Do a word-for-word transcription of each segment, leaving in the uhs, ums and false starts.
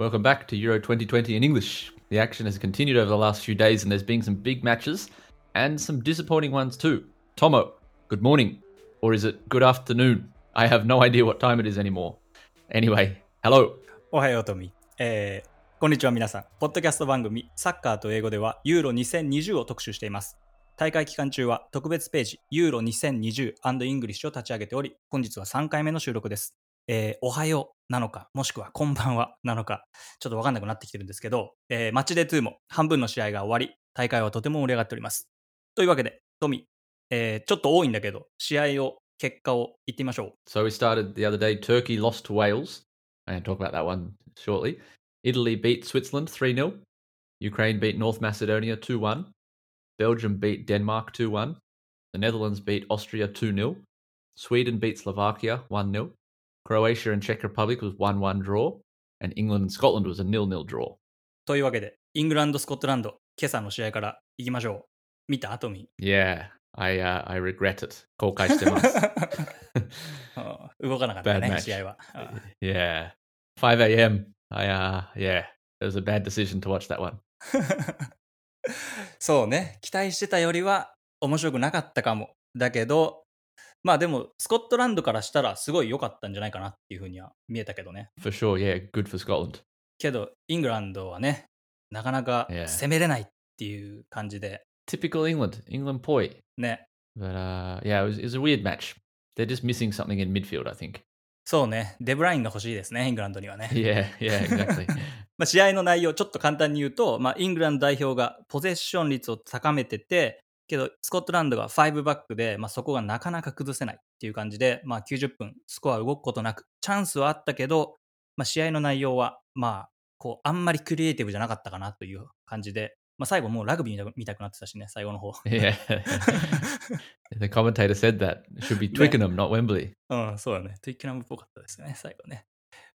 Welcome back to Euro twenty twenty in English. The action has continued over the last few days and there's been some big matches and some disappointing ones too. Tomo, good morning. Or is it good afternoon? I have no idea what time it is anymore. Anyway, hello. Ohayo, Tomi. Eh, konnichiwa, minasan. Podcast 番組サッカーと英語ではユーロtwenty twentyを特集しています。大会期間中は特別ページユーロ twenty twenty& イングリッシュを立ち上げており、本日はthree回目の収録です。えー、おはようなのか、もしくはこんばんはなのか、ちょっとわかんなくなってきてるんですけど、えー、マッチデーツーも半分の試合が終わり、大会はとても盛り上がっております。というわけで、トミ、えー、ちょっと多いんだけど、試合を、結果を言ってみましょう。So we started the other day, Turkey lost to Wales. I'm going to talk about that one shortly. Italy beat Switzerland three nil. Ukraine beat North Macedonia two one. Belgium beat Denmark two one. The Netherlands beat Austria two nil. Sweden beat Slovakia one nil.Croatia and Czech Republic was one one draw, and England and Scotland was a nil nil draw. というわけで、イングランド、スコットランド、今朝の試合からいきましょう。見たアトミー。Yeah, I,、uh, I regret it. 後悔してます。動かなかったね、試合は。Yeah, five a.m. I, uh, yeah, it was a bad decision to watch that one. そうね、期待してたよりは面白くなかったかも。だけど、まあでもスコットランドからしたらすごい良かったんじゃないかなっていうふうには見えたけどね。For sure, yeah, good for Scotland. けどイングランドはね、なかなか攻めれないっていう感じで。Yeah. Typical England, England っぽい。ね。But、uh, yeah, it was, it was a weird match. They're just missing something in midfield, I think. そうね、デブラインが欲しいですね、イングランドにはね。Yeah, yeah, exactly. まあ試合の内容ちょっと簡単に言うと、まあイングランド代表がポゼッション率を高めてて。けどスコットランドがごバックで、まあ、そこがなかなか崩せないっていう感じで、まあ、きゅうじゅっぷんスコア動くことなくチャンスはあったけど、まあ、試合の内容は、まあ、こうあんまりクリエイティブじゃなかったかなという感じで、まあ、最後もうラグビー見たくなってたしね最後の方。Yeah. The commentator said that it should be Twickenham,、ね、not Wembley. うん、そうだね。Twickenham っぽかったですね最後ね。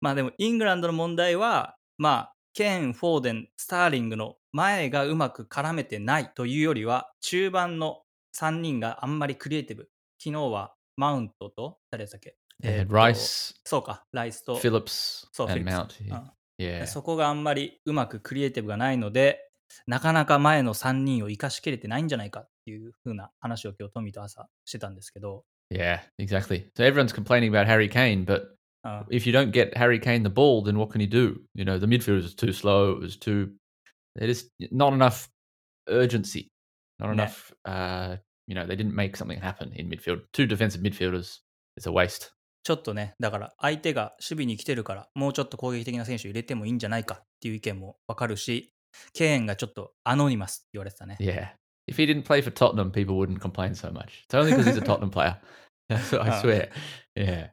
まあでもイングランドの問題はまあ。ケーン、フォーデン、スターリングの前がうまく絡めてないというよりは中盤のさんにんがあんまりクリエイティブ。昨日はマウントと誰だっけ？えー、ライス。そうか、ライスとフィリップス。そう、フィリップス。マウント。うん。Yeah. そこがあんまりうまくクリエイティブがないので、なかなか前のさんにんを生かしきれてないんじゃないかっていう風な話を今日トミーと朝してたんですけど。Yeah, exactly. So everyone's complaining about Harry Kane, but Uh, if you don't get Harry Kane the ball, then what can he do? You know, the midfield was too slow. It was too, it is not enough urgency, not no. enough, uh, you know, they didn't make something happen in midfield. Two defensive midfielders, it's a waste. ちょっとね、だから相手が守備に来てるから、もうちょっと攻撃的な選手入れてもいいんじゃないかっていう意見もわかるし、ケーンがちょっとアノニマスって言われてたね。Yeah. If he didn't play for Tottenham, people wouldn't complain so much. It's only because he's a Tottenham player. That's what I swear. Yeah.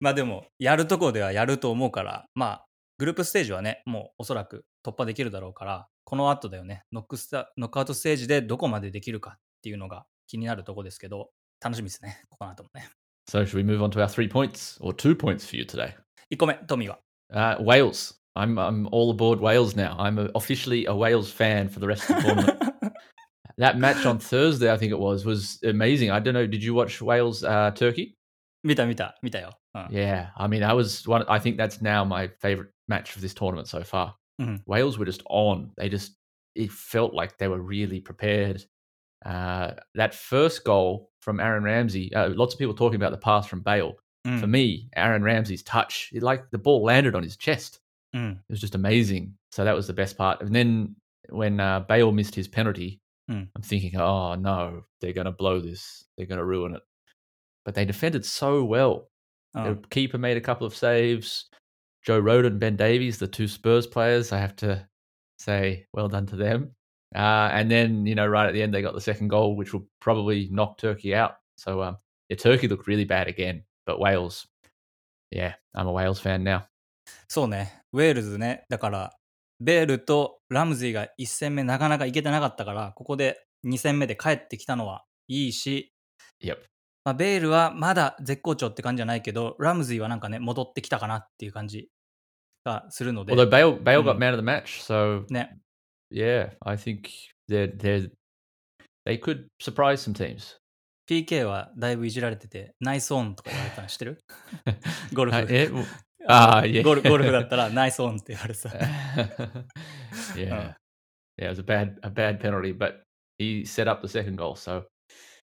まあでもやるとこではやると思うから、まあグループステージはね、もうおそらく突破できるだろうから、この後だよね、ノックスタ、ノックアウトステージでどこまでできるかっていうのが気になるとこですけど、楽しみですね、ここの後もね。So should we move on to our three points or two points for you today? いっこめ、トミーは。Uh, Wales. I'm I'm all aboard Wales now. I'm a, officially a Wales fan for the rest of the tournament. That match on Thursday, I think it was, was amazing. I don't know, did you watch Wales, uh, Turkey?見た見た見たよ。うん、yeah, I mean, I was one. I think that's now my favorite match of this tournament so far.、Mm-hmm. Wales were just on. They just it felt like they were really prepared.、Uh, that first goal from Aaron Ramsey.、Uh, lots of people talking about the pass from Bale.、Mm. For me, Aaron Ramsey's touch, it, like the ball landed on his chest.、Mm. It was just amazing. So that was the best part. And then when、uh, Bale missed his penalty,、mm. I'm thinking, oh no, they're going to blow this. They're going to ruin it.But they defended so well.、Oh. The keeper made a couple of saves. Joe Rodon, Ben Davies, the two Spurs players, I have to say well done to them.、Uh, and then, you know, right at the end, they got the second goal, which will probably knock Turkey out. So, um, yeah, Turkey looked really bad again. But Wales, yeah, I'm a Wales fan now. そうね。ウェールズね。だから、ベールとラムズィがいち戦目なかなかいけてなかったから、ここでに戦目で帰ってきたのはいいし。Yep.まあ、ベイルはまだ絶好調って感じじゃないけど、ラムズィはなんかね、戻ってきたかなっていう感じがするので。Although Bale, Bale got man of the match, so、ね、yeah, I think they're, they're, they could surprise some teams.ピーケー はだいぶいじられてて、ナイスオンとか言われたの知ってるゴルフ。ああ、yeah. ゴルゴルフだったらナイスオンって言われさ。yeah. Yeah, it was a bad a bad penalty, but he set up the second goal, so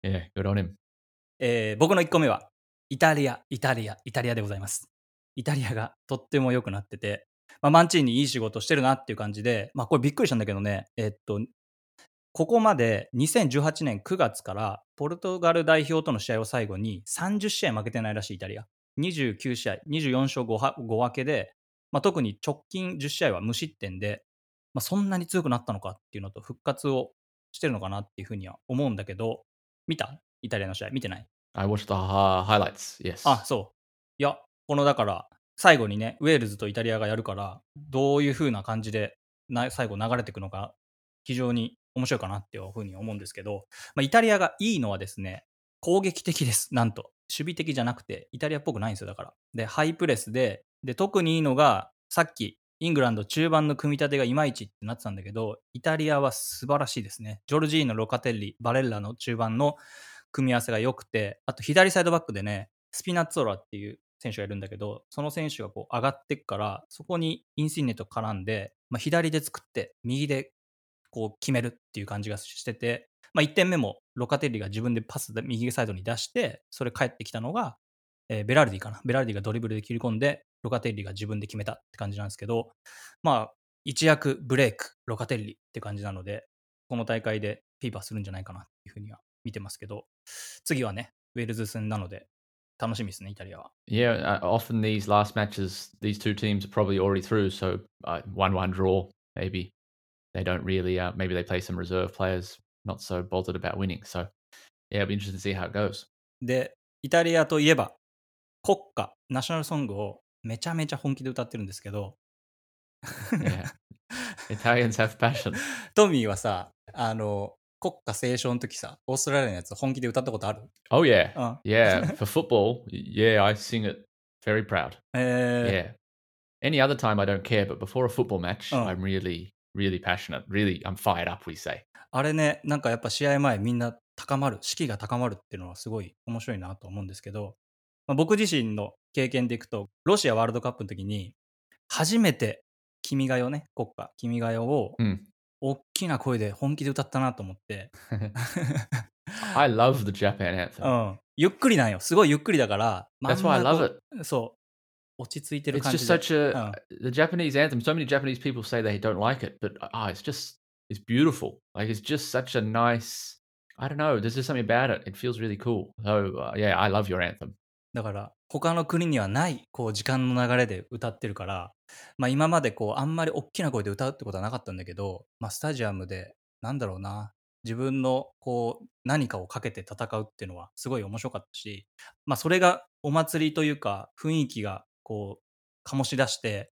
yeah, good on him. えー、僕のいっこめはイタリア、イタリア、イタリアでございます。イタリアがとっても良くなってて、まあ、マンチーニいい仕事してるなっていう感じで、まあ、これびっくりしたんだけどね、えー、っとここまでにせんじゅうはちねんくがつからポルトガル代表との試合を最後にさんじゅっしあい負けてないらしいイタリア。にじゅうきゅうしあい、にじゅうよんしょうごぶはけで、まあ、特に直近じゅっしあいは無失点で、まあ、そんなに強くなったのかっていうのと復活をしてるのかなっていうふうには思うんだけど、見た？イタリアの試合見てない？ I watched the highlights, yes. あ、そう。いや、このだから最後にね、ウェールズとイタリアがやるから、どういうふうな感じでな最後流れていくのか非常に面白いかなっていうふうに思うんですけど、まあ、イタリアがいいのはですね、攻撃的です。なんと。守備的じゃなくてイタリアっぽくないんですよ。だからでハイプレス で, で特にいいのがさっきイングランド中盤の組み立てがいまいちってなってたんだけど、イタリアは素晴らしいですね。ジョルジーノ、ロカテッリ、バレッラの中盤の組み合わせが良くて、あと左サイドバックでねスピナッツォラっていう選手がいるんだけど、その選手がこう上がってくから、そこにインシンネと絡んで、まあ、左で作って右でこう決めるっていう感じがしてて、まあ、いってんめもロカテッリが自分でパスで右サイドに出して、それ返ってきたのが、えー、ベラルディかなベラルディがドリブルで切り込んでロカテッリが自分で決めたって感じなんですけど、まあ一躍ブレイクロカテッリって感じなので、この大会でフィーバーするんじゃないかなっていうふうには見てますけど、次はねウェールズ戦なので楽しみですね、イタリアは。 Yeah, often these last matches these two teams are probably already through, so one one draw maybe they don't really、uh, maybe they play some reserve players.Not so bothered about winning. So, yeah, it'll be interesting to see how it goes. で、イタリアといえば国歌、ナショナルソングをめちゃめちゃ本気で歌ってるんですけど。yeah. Italians have passion. トミーはさ、あの国歌斉唱の時さ、オーストラリアのやつ本気で歌ったことある？ Oh yeah. ああ yeah. For football, yeah, I sing it very proud. えー、yeah. Any other time I don't care, but before a football match, ああ I'm really, really passionate. Really, I'm fired up, we say.あれね、なんかやっぱ試合前みんな高まる、士気が高まるっていうのはすごい面白いなと思うんですけど、まあ、僕自身の経験でいくと、ロシアワールドカップの時に初めて君が代ね、国歌君が代を大きな声で本気で歌ったなと思って、うん、I love the Japan anthem、うん、ゆっくりなんよ、すごいゆっくりだから、That's why I love it。 そう落ち着いてる感じで It's just such a、うん、the Japanese anthem, so many Japanese people say they don't like it, but、oh, it's just It's beautiful. Like, it's just such a nice, I don't know, there's just something about it. It feels really cool. So,、uh, yeah, I love your anthem. だから、他の国にはない、こう、時間の流れで歌ってるから、まあ、今まで、こう、あんまり大きな声で歌うってことはなかったんだけど、まあ、スタジアムで、なんだろうな、自分の、こう、何かをかけて戦うっていうのは、すごい面白かったし、まあ、それがお祭りというか、雰囲気が、こう、醸し出して、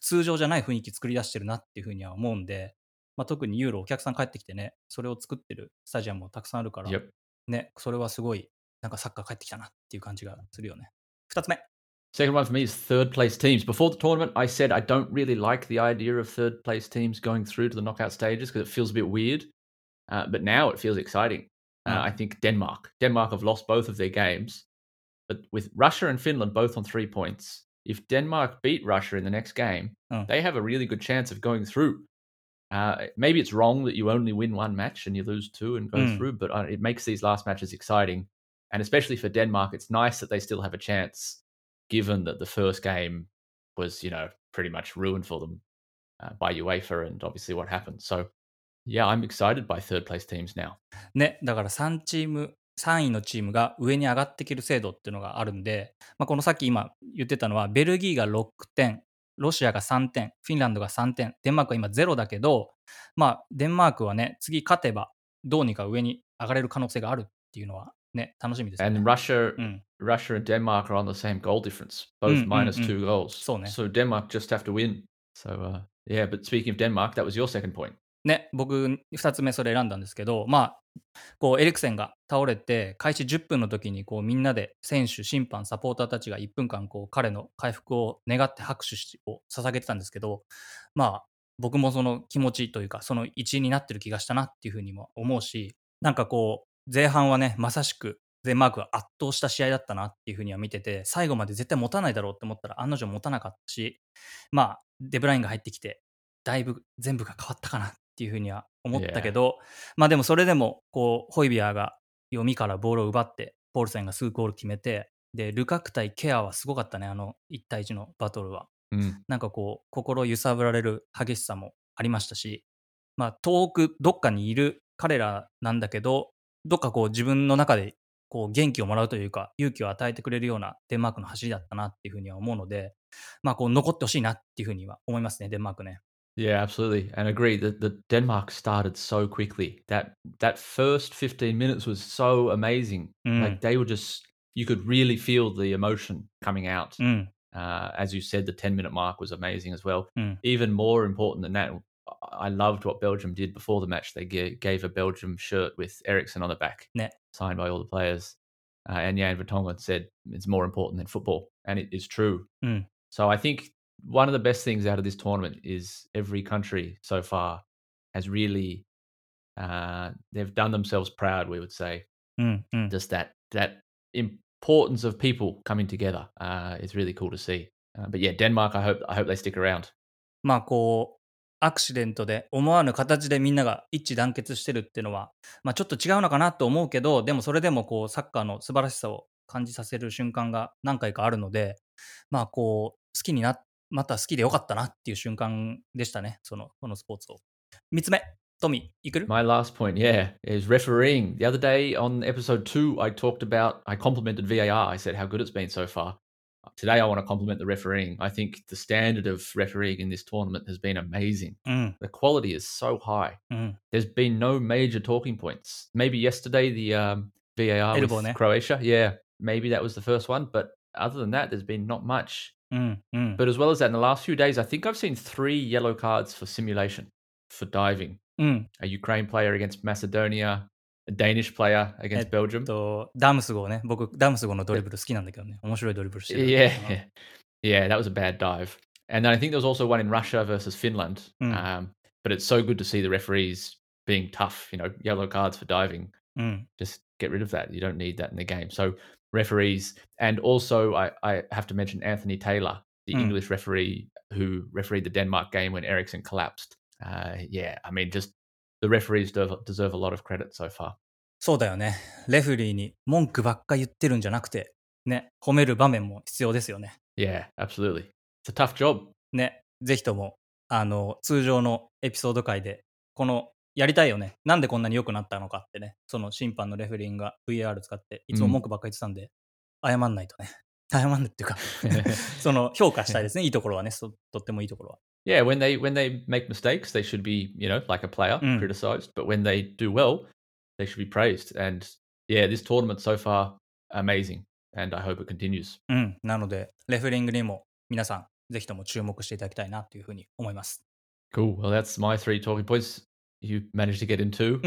通常じゃない雰囲気作り出してるなっていうふうには思うんで、まあ、特にユーロお客さん帰ってきてね、それを作ってるスタジアムもたくさんあるから、yep. ね、それはすごいなんかサッカー帰ってきたなっていう感じがするよね。二つ目。Second one for me is third place teams. Before the tournament, I said I don't really like the idea of third place teams going through to the knockout stages because it feels a bit weird. Uh, but now it feels exciting. Uh, mm. I think Denmark. Denmark have lost both of their games, but with Russia and Finland both on three points, if Denmark beat Russia in the next game, mm. they have a really good chance of going through.Uh, maybe it's wrong that you only win one match and you lose two and go、mm. through, but it makes these last matches exciting. And especially for Denmark, it's nice that they still have a chance, given that the first game was, you know, pretty much ruined for them、uh, by UEFA and obviously what happened. So, yeah, I'm excited by third-place teams now. ね、だからさんチーム、さんいのチームが上に上がってきる制度っていうのがあるんで、まあ、このさっき今言ってたのは、ベルギーがろくてん。ロシアがさんてん、フィンランドがさんてん、デンマークは今ゼロだけど、まあ、デンマークはね、次勝てばどうにか上に上がれる可能性があるっていうのはね、楽しみですね。And Russia,、うん、Russia and Denmark are on the same goal difference, both minus two goals. そうね。So Denmark just have to win. So、uh, yeah, but speaking of Denmark, that was your second point. ね、僕ふたつめそれ選んだんですけど、まあこうエリクセンが倒れて開始じゅっぷんの時にこうみんなで選手、審判、サポーターたちがいっぷんかんこう彼の回復を願って拍手を捧げてたんですけど、まあ僕もその気持ちというかその一員になってる気がしたなっていうふうにも思うし、なんかこう前半はねまさしくデンマークが圧倒した試合だったなっていうふうには見てて、最後まで絶対持たないだろうって思ったら案の定持たなかったし、まあデブラインが入ってきてだいぶ全部が変わったかなっていうふうには思ったけど、yeah. まあでもそれでもこうホイビアが読みからボールを奪ってポールセンがすぐゴール決めて、でルカク対ケアはすごかったね、あのいち対いちのバトルは、うん、なんかこう心揺さぶられる激しさもありましたし、まあ遠くどっかにいる彼らなんだけど、どっかこう自分の中でこう元気をもらうというか勇気を与えてくれるようなデンマークの走りだったなっていうふうには思うので、まあこう残ってほしいなっていうふうには思いますね、デンマークね。Yeah, absolutely. And agree that the Denmark started so quickly. That that first fifteen minutes was so amazing. Mm. Like they were just, you could really feel the emotion coming out. Mm. Uh, as you said, the ten minute mark was amazing as well. Mm. Even more important than that, I loved what Belgium did before the match. They g- gave a Belgium shirt with Eriksen on the back, yeah. signed by all the players. Uh, and Jan Vertonghen said it's more important than football. And it is true. Mm. So I think...One of the best things out of this tournament is every country so far has really, uh, they've done themselves proud, we would say. Mm, mm. Just that that importance of people coming together, uh, is really cool to see. Uh, but yeah, Denmark, I hope, I hope they stick around. まあこうアクシデントで思わぬ形でみんなが一致団結してるっていうのは、まあ、ちょっと違うのかなと思うけど、でもそれでもこうサッカーの素晴らしさを感じさせる瞬間が何回かあるので、まあこう好きになってまた好きでよかったなっていう瞬間でしたね、そのこのスポーツを。三つ目、トミーいくる My last point, yeah, is refereeing. The other day on episode two, I talked about, I complimented V A R. I said how good it's been so far. Today I want to compliment the refereeing. I think the standard of refereeing in this tournament has been amazing.、Mm. The quality is so high.、Mm. There's been no major talking points. Maybe yesterday the、um, V A R with、ね、Croatia. Yeah, maybe that was the first one. But other than that, there's been not much.Mm, mm. But as well as that, in the last few days, I think I've seen three yellow cards for simulation, for diving. Mm. A Ukraine player against Macedonia, a Danish player against Belgium. ダムス号ね。僕、ダムス号のドリブル好きなんだけどね。面白いドリブルしてる。Yeah, yeah, that was a bad dive. And then I think there was also one in Russia versus Finland.、Mm. Um, but it's so good to see the referees being tough, you know, yellow cards for diving.、Mm. Just get rid of that. You don't need that in the game. So...referees, and also I, I have to mention Anthony Taylor, the、mm. English referee who refereed the Denmark game when Eriksen collapsed.、Uh, yeah, I mean, just the referees deserve, deserve a lot of credit so far. そうだよね。レフェリーに文句ばっか言ってるんじゃなくて、ね、褒める場面も必要ですよね。Yeah, absolutely. It's a tough job. ね、ぜひともあの通常のエピソード回でこのやりたいよね。なんでこんなに良くなったのかってね。その審判のレフェリングが ブイエーアール 使って、いつも文句ばっかり言ってたんで、うん、謝んないとね。謝んないっていうか、その評価したいですね。いいところはね、とってもいいところは。Yeah, when they, when they make mistakes, they should be, you know, like a player, criticized. But when they do well, they should be praised. And yeah, this tournament so far, amazing. And I hope it continues. うん。なので、レフェリングにも皆さん、ぜひとも注目していただきたいなというふうに思います。Cool. Well, that's my three talking points.You managed to get in two.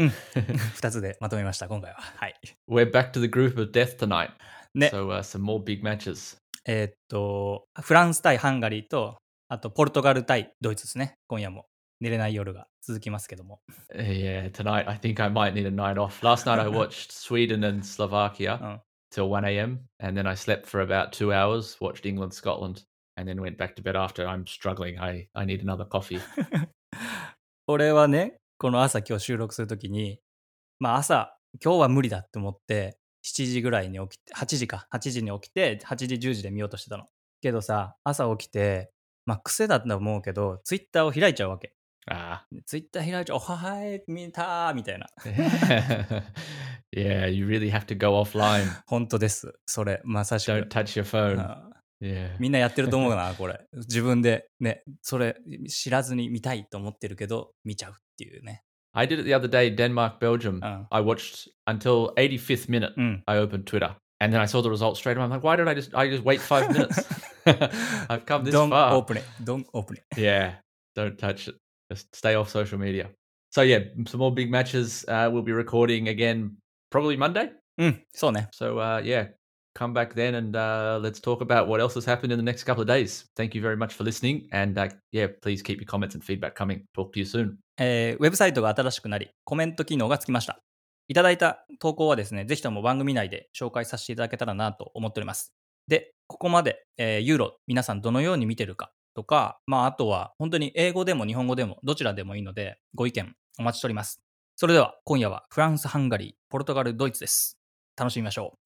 二つでまとめました、今回は。はい。We're back to the group of death tonight.、ね、so、uh, some more big matches. えー、っと、フランス対ハンガリーと、あとポルトガル対ドイツですね。今夜も寝れない夜が続きますけども。Yeah, tonight I think I might need a night off. Last night I watched Sweden and Slovakia、うん、till one a.m. and then I slept for about two hours, watched England, Scotland, and then went back to bed after. I'm struggling. I, I need another coffee. 俺はね、この朝今日収録するときに、まあ朝、今日は無理だって思って、しちじぐらいに起きて、はちじか、はちじに起きて、はちじ、じゅうじで見ようとしてたの。けどさ、朝起きて、まあ癖だと思うけど、ツイッターを開いちゃうわけ。ああ。ツイッター開いちゃう、おははい、見たーみたいな。Yeah, you really have to go offline. 本当です。それ、まさしく。Don't touch your phone.Yeah. みんなやってると思うかなこれ自分でねそれ知らずに見たいと思ってるけど見ちゃうっていうね I did it the other day Denmark Belgium、うん、I watched until eighty-fifth minute、うん、I opened Twitter and then I saw the result straight away I'm like why did I just I just wait five minutes I've come this don't far don't open it don't open it yeah don't touch it just stay off social media so yeah some more big matches、uh, we'll be recording again probably Monday うんそうね so、uh, yeah come back then and、uh, let's talk about what else has happened in the next couple of days. Thank you very much for listening. And、uh, yeah, please keep your comments and feedback coming. Talk to you soon. えー、ウェブサイトが新しくなり、コメント機能がつきました。いただいた投稿はですね、ぜひとも番組内で紹介させていただけたらなと思っております。で、ここまで、えー、ユーロ、皆さんどのように見てるかとか、まあ、あとは本当に英語でも日本語でもどちらでもいいので、ご意見お待ちしております。それでは今夜はフランス、ハンガリー、ポルトガル、ドイツです。楽しみましょう。